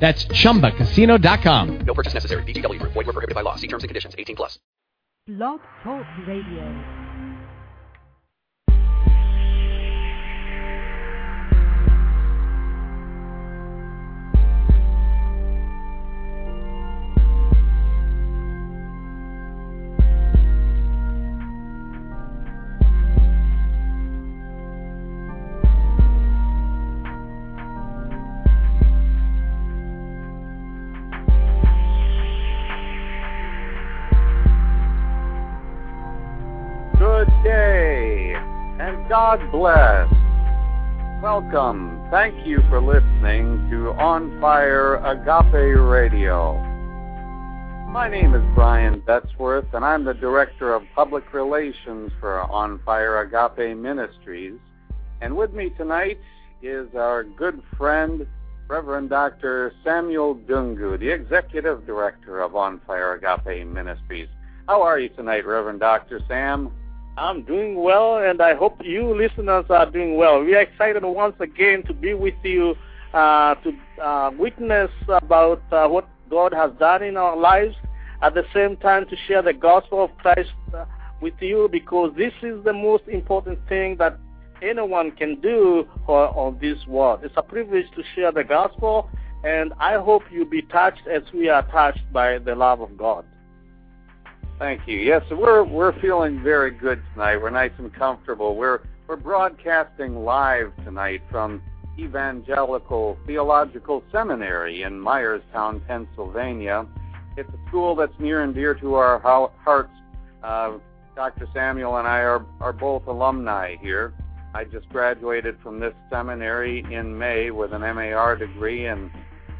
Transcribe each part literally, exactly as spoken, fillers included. That's chumba casino dot com. No purchase necessary. V G W Group. Void where prohibited by law. See terms and conditions. eighteen plus. Blog Talk Radio. God bless. Welcome. Thank you for listening to On Fire Agape Radio. My name is Brian Bettsworth, and I'm the Director of Public Relations for On Fire Agape Ministries. And with me tonight is our good friend, Reverend Doctor Samuel Dungu, the Executive Director of On Fire Agape Ministries. How are you tonight, Reverend Doctor Sam? I'm doing well, and I hope you listeners are doing well. We are excited once again to be with you, uh, to uh, witness about uh, what God has done in our lives, at the same time to share the gospel of Christ uh, with you, because this is the most important thing that anyone can do for, on this world. It's a privilege to share the gospel, and I hope you'll be touched as we are touched by the love of God. Thank you. Yes, we're we're feeling very good tonight. We're nice and comfortable. We're we're broadcasting live tonight from Evangelical Theological Seminary in Myerstown, Pennsylvania. It's a school that's near and dear to our hearts. Uh, Doctor Samuel and I are are both alumni here. I just graduated from this seminary in May with an M A R degree, and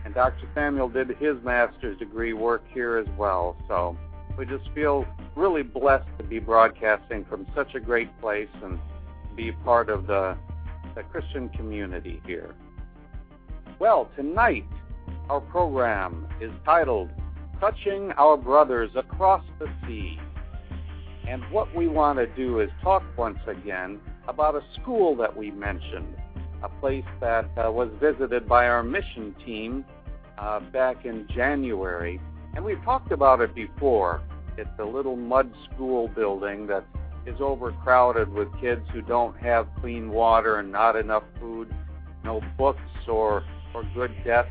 and Doctor Samuel did his master's degree work here as well. So we just feel really blessed to be broadcasting from such a great place and be part of the, the Christian community here. Well, tonight our program is titled Touching Our Brothers Across the Sea. And what we want to do is talk once again about a school that we mentioned, a place that uh, was visited by our mission team uh, back in January. And we've talked about it before. It's a little mud school building that is overcrowded with kids who don't have clean water and not enough food, no books or, or good depth.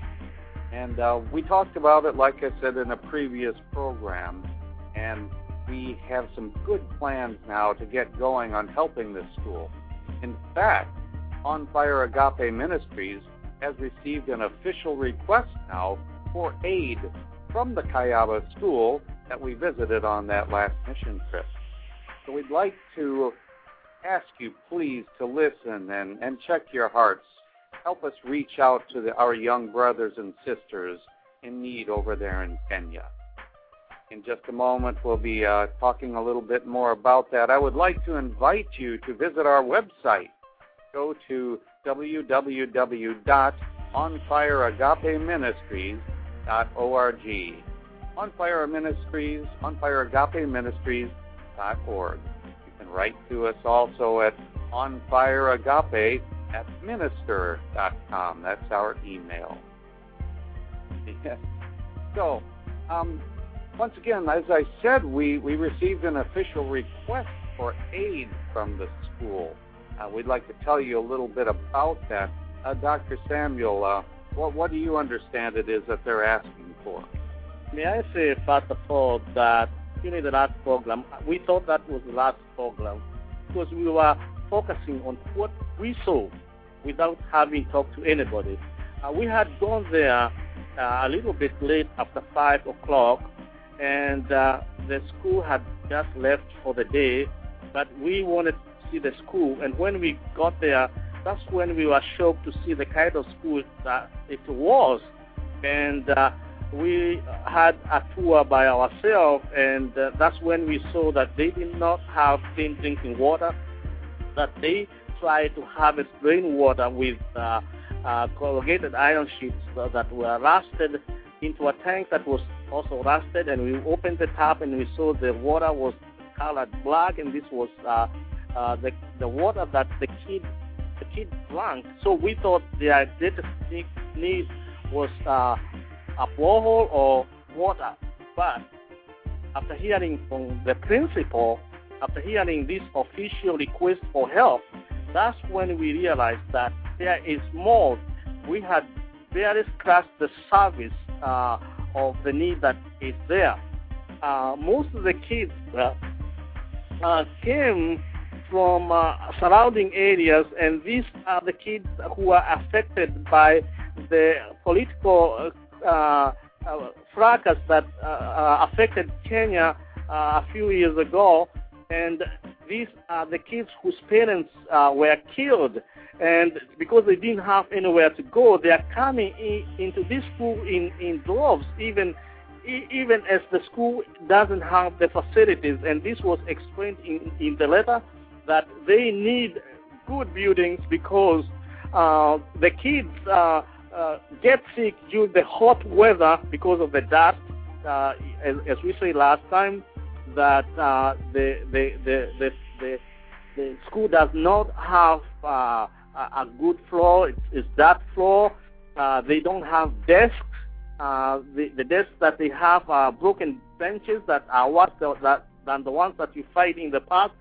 And uh, we talked about it, like I said, in a previous program. And we have some good plans now to get going on helping this school. In fact, On Fire Agape Ministries has received an official request now for aid from the Kaiyaba School that we visited on that last mission trip. So we'd like to ask you, please, to listen and, and check your hearts. Help us reach out to the, our young brothers and sisters in need over there in Kenya. In just a moment, we'll be uh, talking a little bit more about that. I would like to invite you to visit our website. Go to w w w dot on fire agape ministries dot com. .org. On Fire Ministries, On Fire Agape Ministries dot org. You can write to us also at On Fire Agape at minister dot com. That's our email. Yes. So, um, once again, as I said, we, we received an official request for aid from the school. Uh, we'd like to tell you a little bit about that. Uh, Doctor Samuel, uh, What, what do you understand it is that they're asking for? May I say, first of all, that you know the last program, we thought that was the last program because we were focusing on what we saw without having talked to anybody. Uh, we had gone there uh, a little bit late after five o'clock, and uh, the school had just left for the day, but we wanted to see the school, and when we got there, that's when we were shocked to see the kind of school that it was. And uh, we had a tour by ourselves, and uh, that's when we saw that they did not have clean drinking water, that they tried to harvest rainwater with uh, uh, corrugated iron sheets uh, that were rusted into a tank that was also rusted, and we opened the tap and we saw the water was colored black, and this was uh, uh, the, the water that the kid, the kid drank. So we thought their greatest need was uh, a borehole or water. But after hearing from the principal, after hearing this official request for help, that's when we realized that there is more. We had barely scratched the surface uh, of the need that is there. Uh, most of the kids uh, uh, came from uh, surrounding areas, and these are the kids who are affected by the political uh, uh, fracas that uh, affected Kenya uh, a few years ago. And these are the kids whose parents uh, were killed, and because they didn't have anywhere to go, they are coming in, into this school in, in droves, even even as the school doesn't have the facilities. And this was explained in, in the letter, that they need good buildings because uh, the kids uh, uh, get sick due to the hot weather because of the dust, uh, as, as we said last time, that uh, the, the, the, the, the, the school does not have uh, a, a good floor. It's, it's that floor. Uh, they don't have desks. Uh, the, the desks that they have are broken benches that are worse that, than the ones that you find in the past.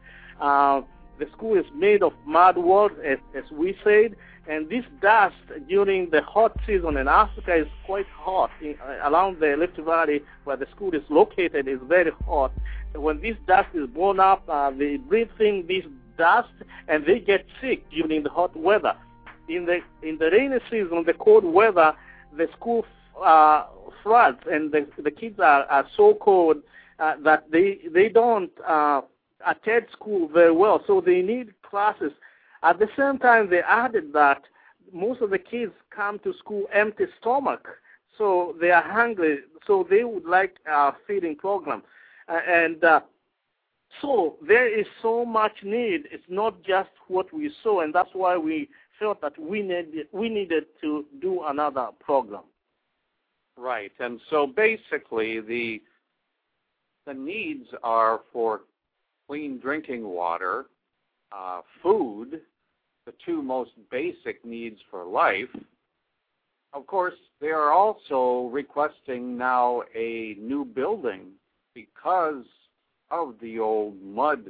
Uh, the school is made of mud walls, as, as we said, and this dust during the hot season in Africa is quite hot. In, uh, around the Rift Valley, where the school is located, is very hot. When this dust is blown up, uh, they breathe in this dust, and they get sick during the hot weather. In the in the rainy season, the cold weather, the school uh, floods, and the, the kids are, are so cold uh, that they they don't. Uh, attend school very well, so they need classes. At the same time, they added that most of the kids come to school empty stomach, so they are hungry, so they would like a feeding program. Uh, and uh, so there is so much need. It's not just what we saw, and that's why we felt that we needed, we needed to do another program. Right, and so basically the the needs are for clean drinking water, uh, food, the two most basic needs for life. Of course, they are also requesting now a new building because of the old mud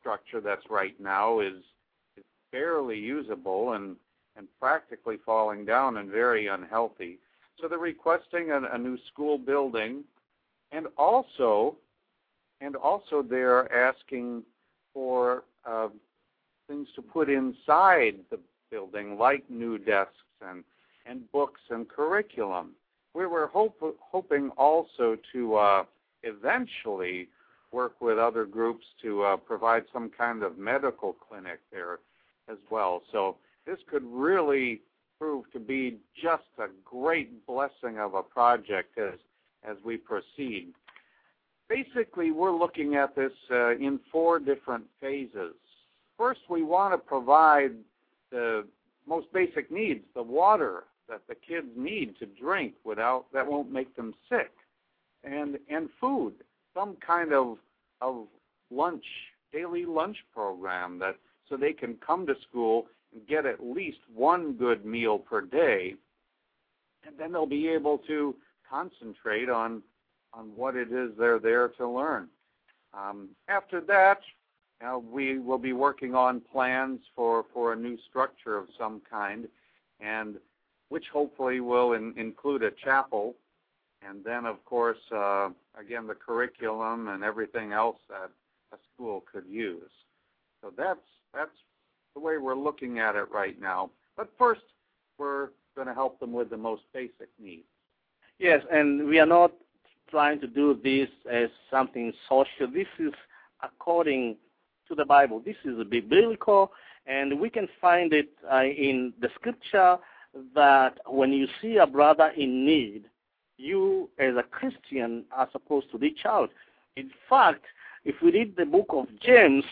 structure that's right now is, is barely usable and, and practically falling down and very unhealthy. So they're requesting a, a new school building, and also... And also they're asking for uh, things to put inside the building, like new desks and, and books and curriculum. We were hope, hoping also to uh, eventually work with other groups to uh, provide some kind of medical clinic there as well. So this could really prove to be just a great blessing of a project as, as we proceed. Basically, we're looking at this uh, in four different phases. First, we want to provide the most basic needs, the water that the kids need to drink without that won't make them sick, and and food, some kind of of lunch, daily lunch program that so they can come to school and get at least one good meal per day, and then they'll be able to concentrate on on what it is they're there to learn. Um, after that, uh, we will be working on plans for, for a new structure of some kind, and which hopefully will in, include a chapel, and then, of course, uh, again, the curriculum and everything else that a school could use. So that's that's the way we're looking at it right now. But first, we're going to help them with the most basic needs. Yes, and we are not trying to do this as something social. This is according to the Bible. This is biblical, and we can find it uh, in the scripture that when you see a brother in need, you as a Christian are supposed to reach out. In fact, if we read the book of James,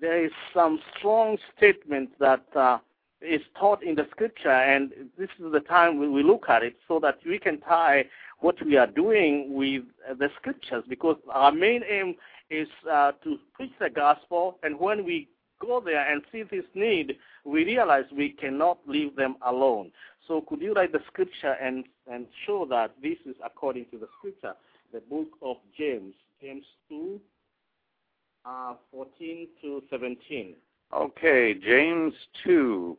there is some strong statement that uh, is taught in the scripture, and this is the time when we look at it so that we can tie what we are doing with the scriptures, because our main aim is uh, to preach the gospel, and when we go there and see this need, we realize we cannot leave them alone. So could you write the scripture and, and show that this is according to the scripture, the book of James, James two, uh, fourteen to seventeen. Okay, James two,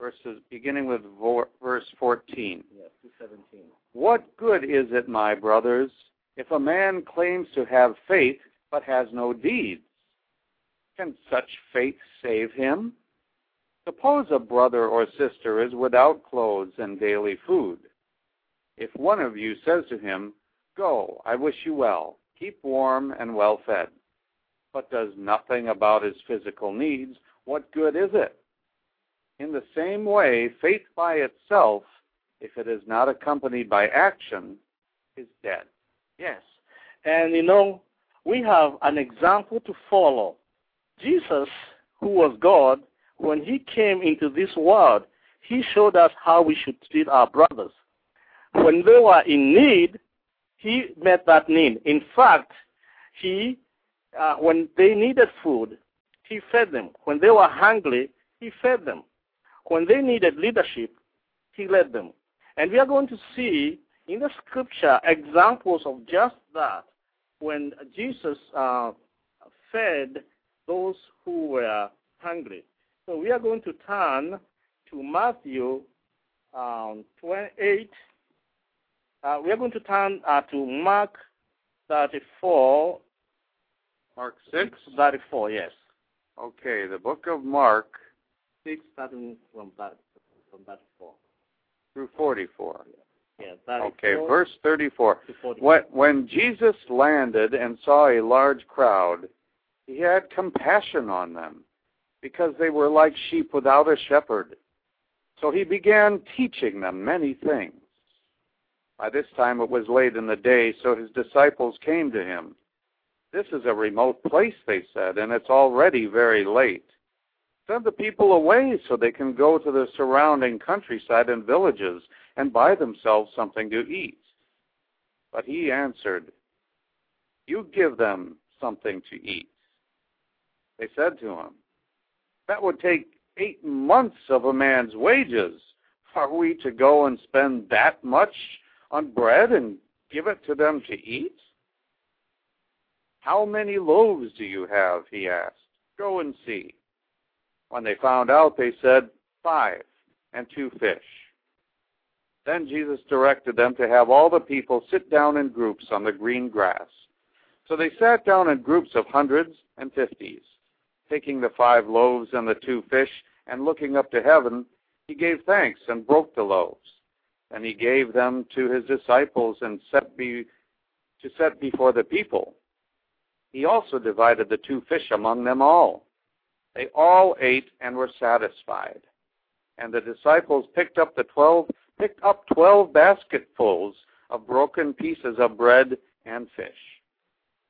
verses beginning with vor- verse fourteen. Yes, to seventeen. What good is it, my brothers, if a man claims to have faith but has no deeds? Can such faith save him? Suppose a brother or sister is without clothes and daily food. If one of you says to him, "Go, I wish you well, keep warm and well fed," but does nothing about his physical needs, what good is it? In the same way, faith by itself, if it is not accompanied by action, is dead. Yes, and you know, we have an example to follow. Jesus, who was God, when he came into this world, he showed us how we should treat our brothers. When they were in need, he met that need. In fact, he, uh, when they needed food, he fed them. When they were hungry, he fed them. When they needed leadership, he led them. And we are going to see in the scripture examples of just that. When Jesus uh, fed those who were hungry. So we are going to turn to Matthew um, twenty-eight. Uh, we are going to turn uh, to Mark thirty-four. Mark six? thirty-four, yes. Okay, the book of Mark. six, starting from, that, from thirty-four. Through forty-four. Yeah, okay, verse thirty-four. When, when Jesus landed and saw a large crowd, he had compassion on them, because they were like sheep without a shepherd. So he began teaching them many things. By this time it was late in the day, so his disciples came to him. "This is a remote place," they said, "and it's already very late. Send the people away so they can go to the surrounding countryside and villages and buy themselves something to eat." But he answered, "You give them something to eat." They said to him, "That would take eight months of a man's wages. Are we to go and spend that much on bread and give it to them to eat?" "How many loaves do you have?" he asked. "Go and see." When they found out, they said, "Five and two fish." Then Jesus directed them to have all the people sit down in groups on the green grass. So they sat down in groups of hundreds and fifties. Taking the five loaves and the two fish and looking up to heaven, he gave thanks and broke the loaves. And he gave them to his disciples and set be, to set before the people. He also divided the two fish among them all. They all ate and were satisfied. And the disciples picked up the twelve, picked up twelve basketfuls of broken pieces of bread and fish.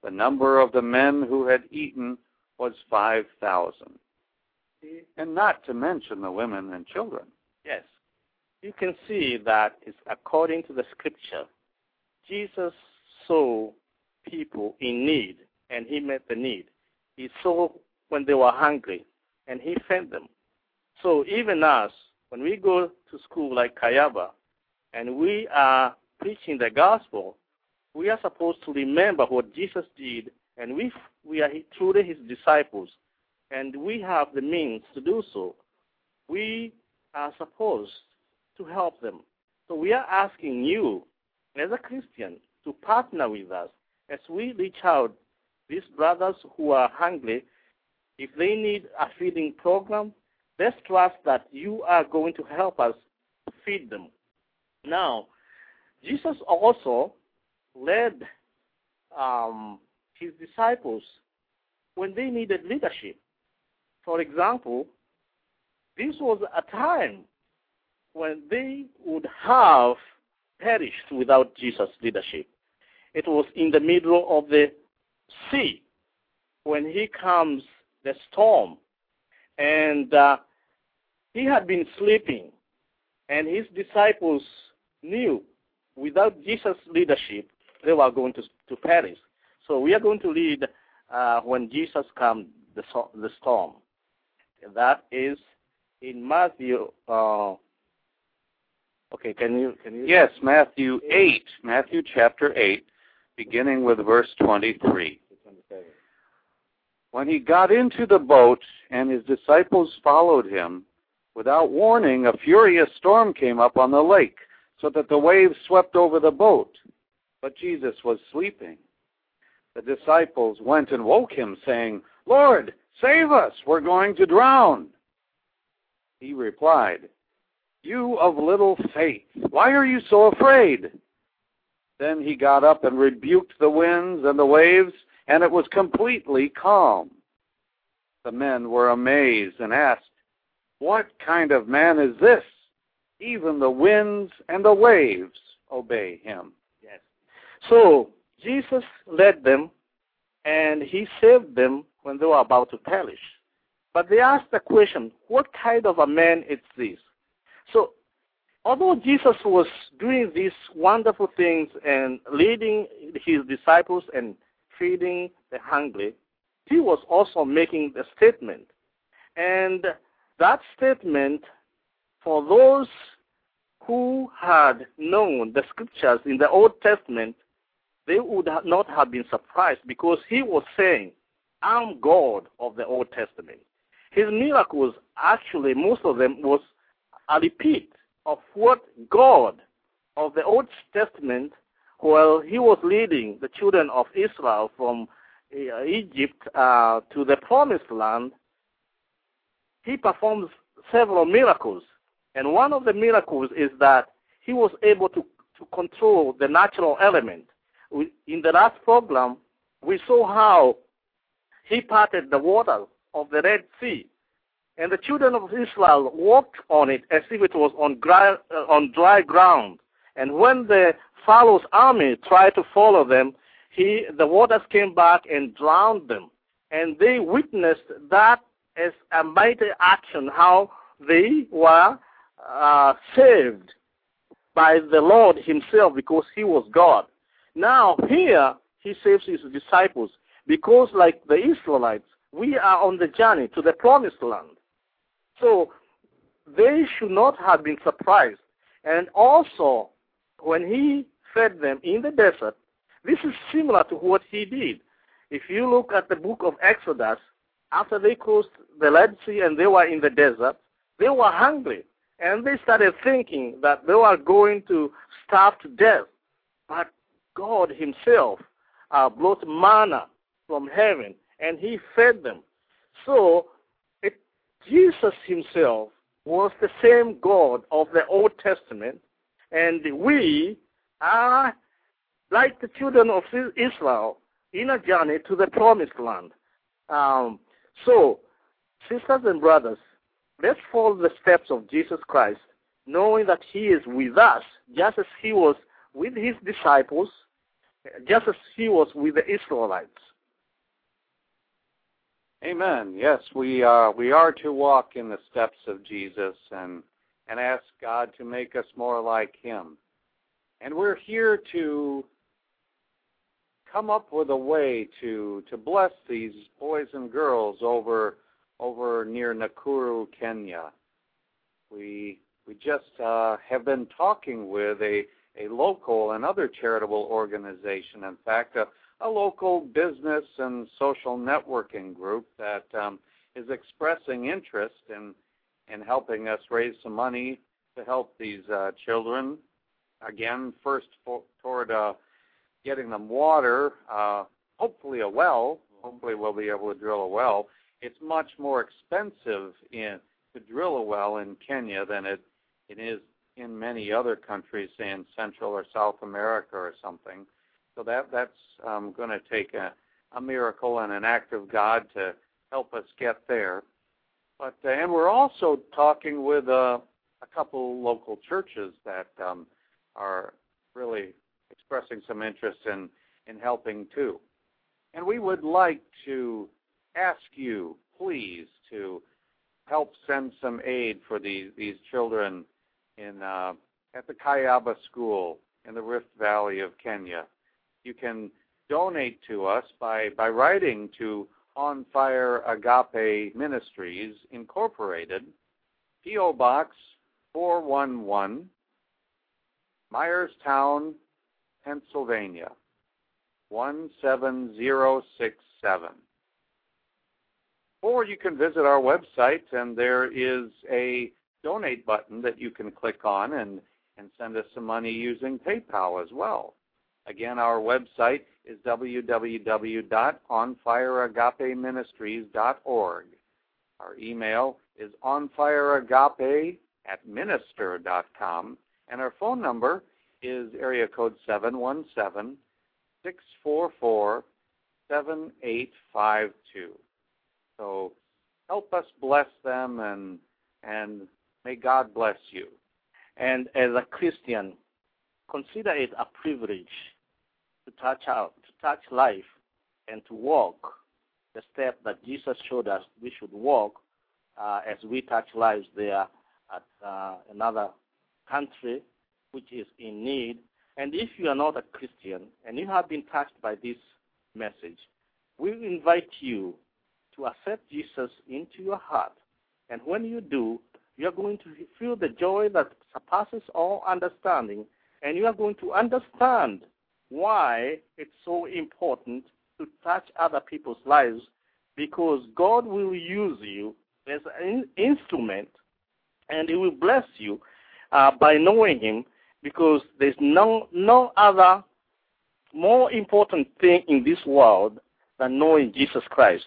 The number of the men who had eaten was five thousand, and not to mention the women and children. Yes. You can see that it's according to the scripture. Jesus saw people in need, and he met the need. He saw when they were hungry, and he fed them. So even us, when we go to school like Kaiyaba, and we are preaching the gospel, we are supposed to remember what Jesus did, and we we are truly his disciples, and we have the means to do so. We are supposed to help them. So we are asking you, as a Christian, to partner with us as we reach out these brothers who are hungry. If they need a feeding program, let's trust that you are going to help us feed them. Now, Jesus also led um, his disciples when they needed leadership. For example, this was a time when they would have perished without Jesus' leadership. It was in the middle of the sea when he comes the storm, and uh, he had been sleeping, and his disciples knew without Jesus' leadership they were going to, to perish. So we are going to read uh, when Jesus comes the, the storm. That is in Matthew. Uh, okay, can you can you? Yes, Matthew eight, Matthew chapter eight, beginning with verse twenty-three. When he got into the boat and his disciples followed him, without warning, a furious storm came up on the lake, so that the waves swept over the boat. But Jesus was sleeping. The disciples went and woke him, saying, "Lord, save us, we're going to drown." He replied, "You of little faith, why are you so afraid?" Then he got up and rebuked the winds and the waves, and it was completely calm. The men were amazed and asked, "What kind of man is this? Even the winds and the waves obey him." Yes. So Jesus led them, and he saved them when they were about to perish. But they asked the question, what kind of a man is this? So although Jesus was doing these wonderful things and leading his disciples and feeding the hungry, he was also making the statement. And that statement, for those who had known the scriptures in the Old Testament, they would not have been surprised, because he was saying, "I'm God of the Old Testament." His miracles, actually, most of them was a repeat of what God of the Old Testament, while he was leading the children of Israel from Egypt uh, to the Promised Land, he performs several miracles. And one of the miracles is that he was able to, to control the natural element. We, in the last program, we saw how he parted the water of the Red Sea, and the children of Israel walked on it as if it was on dry, uh, on dry ground. And when the Pharaoh's army tried to follow them, he the waters came back and drowned them. And they witnessed that as a mighty action, how they were uh, saved by the Lord himself, because he was God. Now here he saves his disciples, because like the Israelites, we are on the journey to the Promised Land. So they should not have been surprised. And also, when he fed them in the desert, this is similar to what he did. If you look at the book of Exodus, after they crossed the Red Sea and they were in the desert, they were hungry, and they started thinking that they were going to starve to death. But God himself uh, brought manna from heaven, and he fed them. So it, Jesus himself was the same God of the Old Testament, and we are like the children of Israel in a journey to the Promised Land. Um, so, sisters and brothers, let's follow the steps of Jesus Christ, knowing that he is with us, just as he was with his disciples, just as he was with the Israelites. Amen. Yes, we are, we are to walk in the steps of Jesus and and ask God to make us more like him. And we're here to come up with a way to to bless these boys and girls over over near Nakuru, Kenya. We we just uh, have been talking with a, a local and other charitable organization, in fact, a a local business and social networking group that um, is expressing interest in, in helping us raise some money to help these uh, children. Again, first for, toward uh, getting them water, uh, hopefully a well. Hopefully we'll be able to drill a well. It's much more expensive in, to drill a well in Kenya than it, it is in many other countries, say in Central or South America or something. So that, that's um, going to take a, a miracle and an act of God to help us get there. But uh, and we're also talking with uh, a couple local churches that um, are really expressing some interest in, in helping too. And we would like to ask you, please, to help send some aid for these, these children in uh, at the Kaiyaba School in the Rift Valley of Kenya. You can donate to us by, by writing to On Fire Agape Ministries, Incorporated, P O. Box four one one, Myerstown, Pennsylvania, one seven zero six seven. Or you can visit our website, and there is a donate button that you can click on and, and send us some money using PayPal as well. Again, our website is w w w dot on fire agape ministries dot org. Our email is onfireagape at minister dot com, and our phone number is area code seven one seven, six four four, seven eight five two. So help us bless them, and and may God bless you. And as a Christian, consider it a privilege to touch out, to touch life, and to walk the step that Jesus showed us we should walk uh, as we touch lives there at uh, another country which is in need. And if you are not a Christian and you have been touched by this message, we invite you to accept Jesus into your heart. And when you do, you are going to feel the joy that surpasses all understanding, and you are going to understand why it's so important to touch other people's lives, because God will use you as an instrument, and he will bless you uh, by knowing him, because there's no, no other more important thing in this world than knowing Jesus Christ.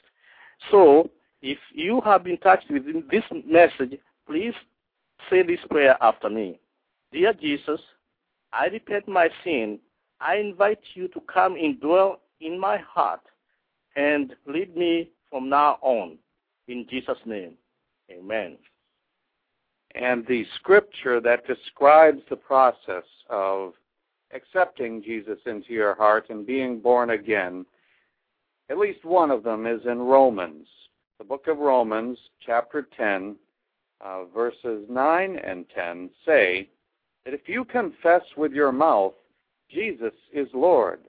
So if you have been touched with this message, please say this prayer after me. Dear Jesus, I repent my sin. I invite you to come and dwell in my heart and lead me from now on. In Jesus' name, amen. And the scripture that describes the process of accepting Jesus into your heart and being born again, at least one of them is in Romans, the book of Romans, chapter ten, uh, verses nine and ten say that if you confess with your mouth Jesus is Lord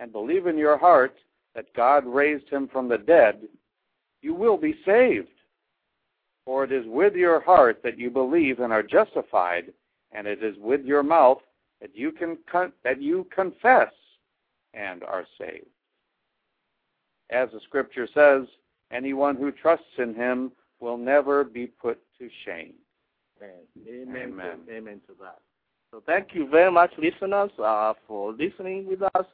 and believe in your heart that God raised him from the dead, you will be saved. For it is with your heart that you believe and are justified, and it is with your mouth that you can con- that you confess and are saved. As the scripture says, anyone who trusts in him will never be put to shame. Amen. Amen. Amen to that. So thank you very much, listeners, uh, for listening with us.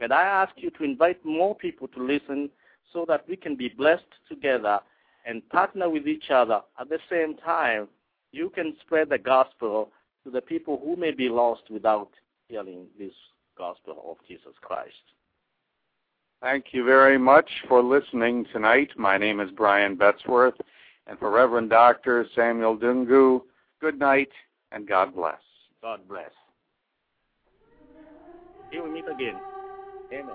And I ask you to invite more people to listen so that we can be blessed together and partner with each other. At the same time, you can spread the gospel to the people who may be lost without hearing this gospel of Jesus Christ. Thank you very much for listening tonight. My name is Brian Bettsworth, and for Reverend Doctor Samuel Dungu, good night and God bless. God bless. Here we meet again. Amen.